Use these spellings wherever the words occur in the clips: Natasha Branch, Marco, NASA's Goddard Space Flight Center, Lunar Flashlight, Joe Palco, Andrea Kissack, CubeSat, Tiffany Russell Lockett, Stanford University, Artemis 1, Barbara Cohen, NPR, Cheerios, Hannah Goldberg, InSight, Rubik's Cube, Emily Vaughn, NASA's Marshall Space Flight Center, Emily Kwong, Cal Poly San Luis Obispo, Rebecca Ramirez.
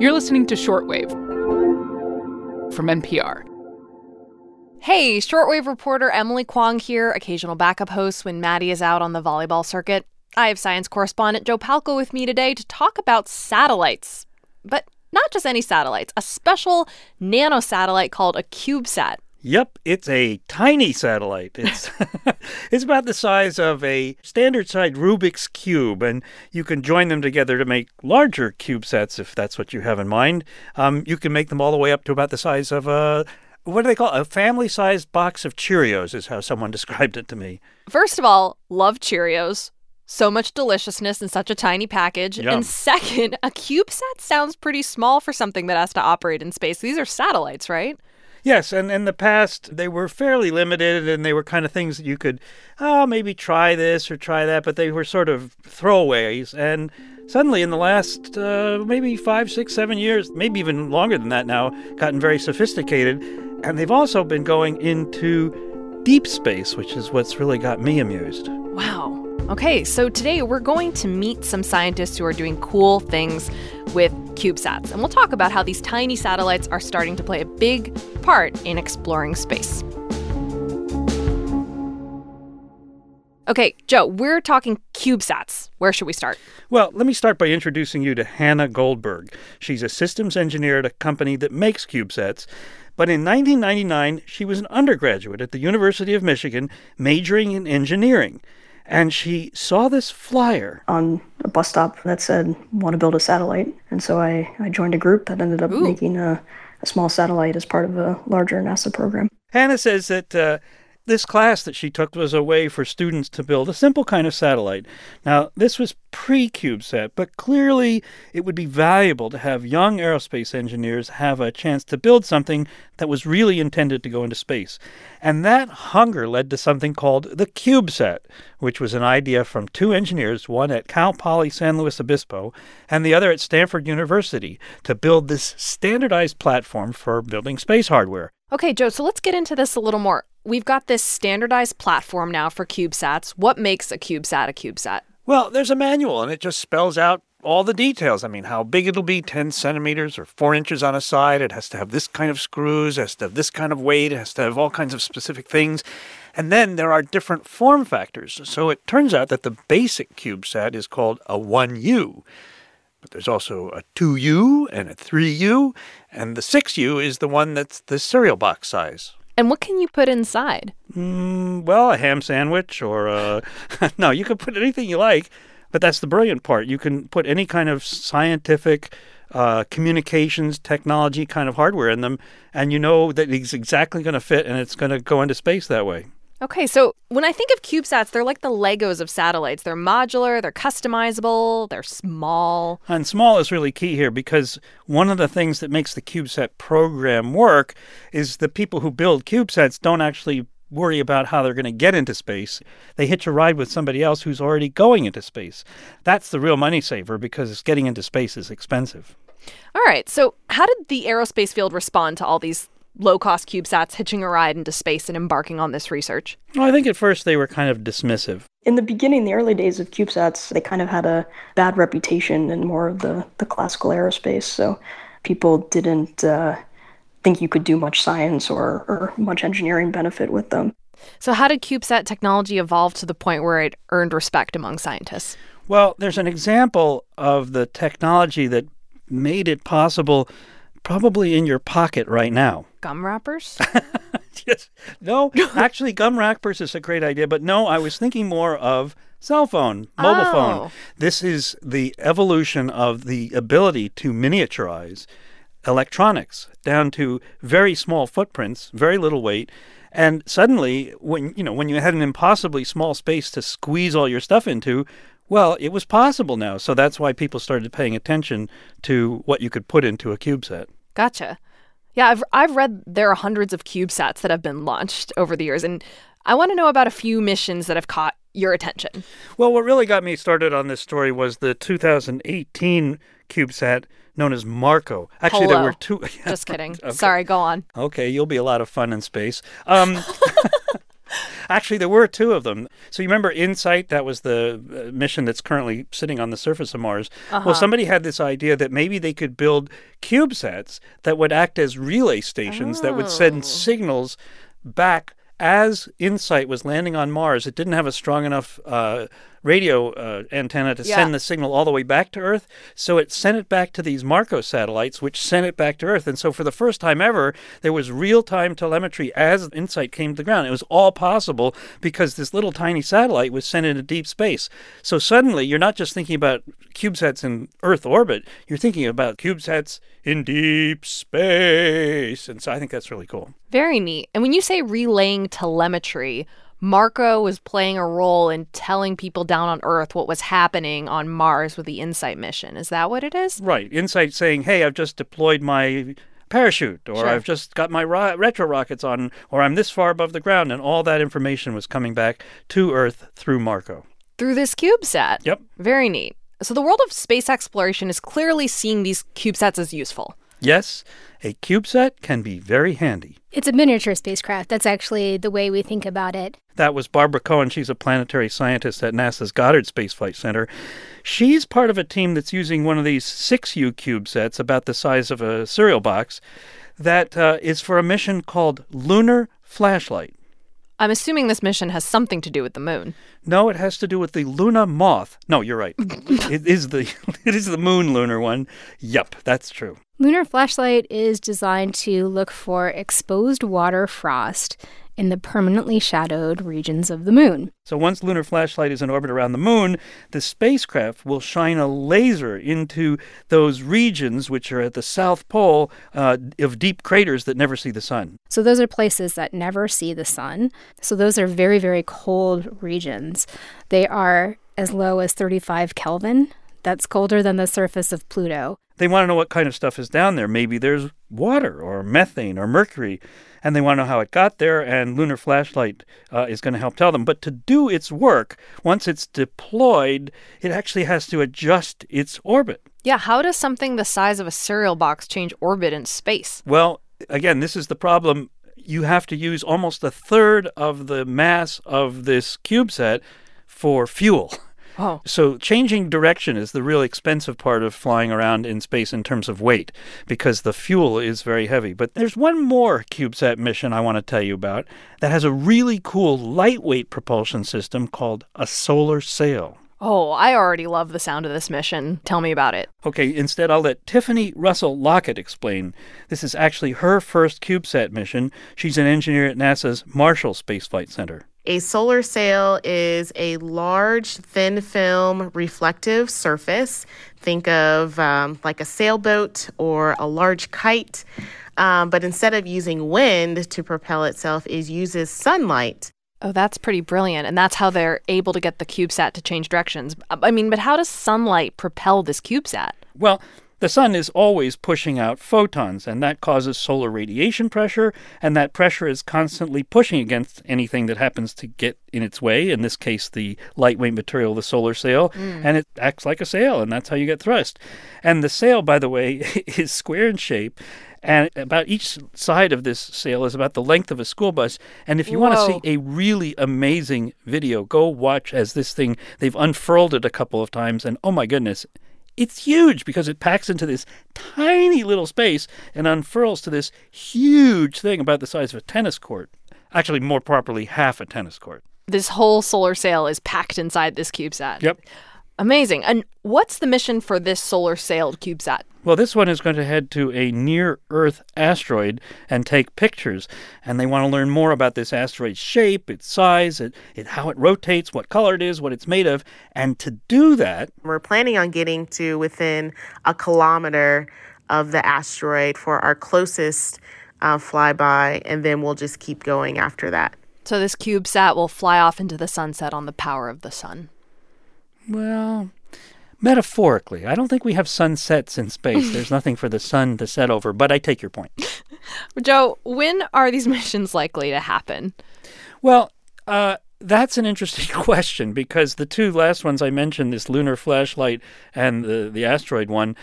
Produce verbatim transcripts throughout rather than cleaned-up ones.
You're listening to Shortwave from N P R. Hey, Shortwave reporter Emily Kwong here, occasional backup host when Maddie is out on the volleyball circuit. I have science correspondent Joe Palco with me today to talk about satellites. But not just any satellites, a special nanosatellite called a CubeSat. Yep, it's a tiny satellite. It's it's about the size of a standard-sized Rubik's Cube, and you can join them together to make larger CubeSats, if that's what you have in mind. Um, you can make them all the way up to about the size of a, what do they call it? A family-sized box of Cheerios is how someone described it to me. First of all, love Cheerios. So much deliciousness in such a tiny package. Yum. And second, a CubeSat sounds pretty small for something that has to operate in space. These are satellites, right? Yes, and in the past, they were fairly limited, and they were kind of things that you could, oh, maybe try this or try that, but they were sort of throwaways. And suddenly in the last uh, maybe five, six, seven years, maybe even longer than that now, gotten very sophisticated. And they've also been going into deep space, which is what's really got me amused. Wow. Okay, so today we're going to meet some scientists who are doing cool things with CubeSats. And we'll talk about how these tiny satellites are starting to play a big part in exploring space. Okay, Joe, we're talking CubeSats. Where should we start? Well, let me start by introducing you to Hannah Goldberg. She's a systems engineer at a company that makes CubeSats. But in nineteen ninety-nine, she was an undergraduate at the University of Michigan, majoring in engineering. And she saw this flyer on a bus stop that said, want to build a satellite. And so I, I joined a group that ended up Ooh. making a, a small satellite as part of a larger NASA program. Hannah says that uh, this class that she took was a way for students to build a simple kind of satellite. Now, this was pre-CubeSat, but clearly it would be valuable to have young aerospace engineers have a chance to build something that was really intended to go into space. And that hunger led to something called the CubeSat, which was an idea from two engineers, one at Cal Poly San Luis Obispo and the other at Stanford University, to build this standardized platform for building space hardware. Okay, Joe, so let's get into this a little more. We've got this standardized platform now for CubeSats. What makes a CubeSat a CubeSat? Well, there's a manual, and it just spells out all the details. I mean, how big it'll be, ten centimeters or four inches on a side. It has to have this kind of screws. It has to have this kind of weight. It has to have all kinds of specific things. And then there are different form factors. So it turns out that the basic CubeSat is called a one U. But there's also a two U and a three U. And the six U is the one that's the cereal box size. And what can you put inside? Mm, well, a ham sandwich or a... no, you can put anything you like. But that's the brilliant part. You can put any kind of scientific, uh, communications, technology kind of hardware in them, and you know that it's exactly going to fit and it's going to go into space that way. Okay, so when I think of CubeSats, they're like the Legos of satellites. They're modular, they're customizable, they're small. And small is really key here because one of the things that makes the CubeSat program work is the people who build CubeSats don't actually worry about how they're going to get into space. They hitch a ride with somebody else who's already going into space. That's the real money saver because getting into space is expensive. All right. So how did the aerospace field respond to all these low-cost CubeSats hitching a ride into space and embarking on this research? Well, I think at first they were kind of dismissive. In the beginning, the early days of CubeSats, they kind of had a bad reputation in more of the, the classical aerospace. So people didn't... Uh, think you could do much science or, or much engineering benefit with them. So how did CubeSat technology evolve to the point where it earned respect among scientists? Well, there's an example of the technology that made it possible probably in your pocket right now. Gum wrappers? Yes. No, actually, gum wrappers is a great idea. But no, I was thinking more of cell phone, mobile oh. phone. This is the evolution of the ability to miniaturize electronics down to very small footprints, very little weight, and suddenly when you know when you had an impossibly small space to squeeze all your stuff into, well, it was possible now. So that's why people started paying attention to what you could put into a CubeSat. Gotcha. Yeah, I've I've read there are hundreds of CubeSats that have been launched over the years, and I want to know about a few missions that have caught your attention. Well, what really got me started on this story was the two thousand eighteen CubeSat known as Marco. Actually, Polo. There were two. Just kidding. Okay. Sorry, go on. Okay, you'll be a lot of fun in space. Um, Actually, there were two of them. So you remember InSight? That was the mission that's currently sitting on the surface of Mars. Uh-huh. Well, somebody had this idea that maybe they could build CubeSats that would act as relay stations oh. that would send signals back. As InSight was landing on Mars, it didn't have a strong enough uh, radio uh, antenna to yeah. send the signal all the way back to Earth, so it sent it back to these Marco satellites, which sent it back to Earth. And so for the first time ever, there was real-time telemetry as InSight came to the ground. It was all possible because this little tiny satellite was sent into deep space. So suddenly, you're not just thinking about CubeSats in Earth orbit, you're thinking about CubeSats in deep space. And so I think that's really cool. Very neat. And when you say relaying telemetry, Marco was playing a role in telling people down on Earth what was happening on Mars with the InSight mission. Is that what it is? Right. InSight saying, hey, I've just deployed my parachute, or sure. I've just got my ro- retro rockets on, or I'm this far above the ground. And all that information was coming back to Earth through Marco. Through this CubeSat. Yep. Very neat. So the world of space exploration is clearly seeing these CubeSats as useful. Yes, a CubeSat can be very handy. It's a miniature spacecraft. That's actually the way we think about it. That was Barbara Cohen. She's a planetary scientist at NASA's Goddard Space Flight Center. She's part of a team that's using one of these six U CubeSats about the size of a cereal box that uh, is for a mission called Lunar Flashlight. I'm assuming this mission has something to do with the moon. No, it has to do with the Luna moth. No, you're right. It is the it is the moon lunar one. Yep, that's true. Lunar Flashlight is designed to look for exposed water frost in the permanently shadowed regions of the moon. So once Lunar Flashlight is in orbit around the moon, the spacecraft will shine a laser into those regions which are at the south pole uh, of deep craters that never see the sun. So those are places that never see the sun. So those are very, very cold regions. They are as low as thirty-five Kelvin. That's colder than the surface of Pluto. They want to know what kind of stuff is down there. Maybe there's water or methane or mercury, and they want to know how it got there, and Lunar Flashlight uh, is going to help tell them. But to do its work, once it's deployed, it actually has to adjust its orbit. Yeah, how does something the size of a cereal box change orbit in space? Well, again, this is the problem. You have to use almost a third of the mass of this CubeSat for fuel. Oh. So changing direction is the real expensive part of flying around in space in terms of weight, because the fuel is very heavy. But there's one more CubeSat mission I want to tell you about that has a really cool lightweight propulsion system called a solar sail. Oh, I already love the sound of this mission. Tell me about it. Okay, instead I'll let Tiffany Russell Lockett explain. This is actually her first CubeSat mission. She's an engineer at NASA's Marshall Space Flight Center. A solar sail is a large, thin film reflective surface. Think of um, like a sailboat or a large kite. Um, but instead of using wind to propel itself, it uses sunlight. Oh, that's pretty brilliant. And that's how they're able to get the CubeSat to change directions. I mean, but how does sunlight propel this CubeSat? Well, the sun is always pushing out photons, and that causes solar radiation pressure, and that pressure is constantly pushing against anything that happens to get in its way, in this case, the lightweight material, the solar sail, mm. and it acts like a sail, and that's how you get thrust. And the sail, by the way, is square in shape, and about each side of this sail is about the length of a school bus. And if you want to see a really amazing video, go watch as this thing, they've unfurled it a couple of times, and oh my goodness, it's huge because it packs into this tiny little space and unfurls to this huge thing about the size of a tennis court. Actually, more properly, half a tennis court. This whole solar sail is packed inside this CubeSat. Yep. Amazing. And what's the mission for this solar-sailed CubeSat? Well, this one is going to head to a near-Earth asteroid and take pictures. And they want to learn more about this asteroid's shape, its size, it, it, how it rotates, what color it is, what it's made of. And to do that, we're planning on getting to within a kilometer of the asteroid for our closest uh, flyby, and then we'll just keep going after that. So this CubeSat will fly off into the sunset on the power of the sun. Well, metaphorically, I don't think we have sunsets in space. There's nothing for the sun to set over, but I take your point. Joe, when are these missions likely to happen? Well, uh, that's an interesting question, because the two last ones I mentioned, this Lunar Flashlight and the, the asteroid one,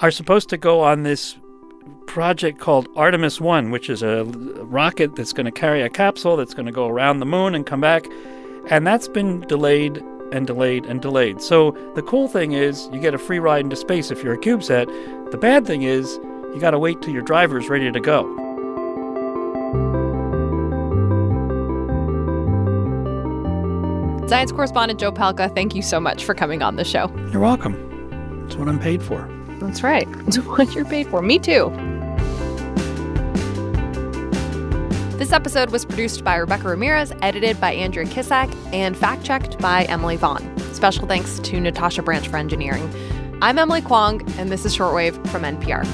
are supposed to go on this project called Artemis one, which is a rocket that's going to carry a capsule that's going to go around the moon and come back. And that's been delayed and delayed and delayed. So the cool thing is you get a free ride into space if you're a CubeSat. The bad thing is you got to wait till your driver's ready to go. Science correspondent Joe Palca, thank you so much for coming on the show. You're welcome. It's what I'm paid for. That's right. It's what you're paid for. Me too. This episode was produced by Rebecca Ramirez, edited by Andrea Kissack, and fact-checked by Emily Vaughn. Special thanks to Natasha Branch for engineering. I'm Emily Kwong, and this is Shortwave from N P R.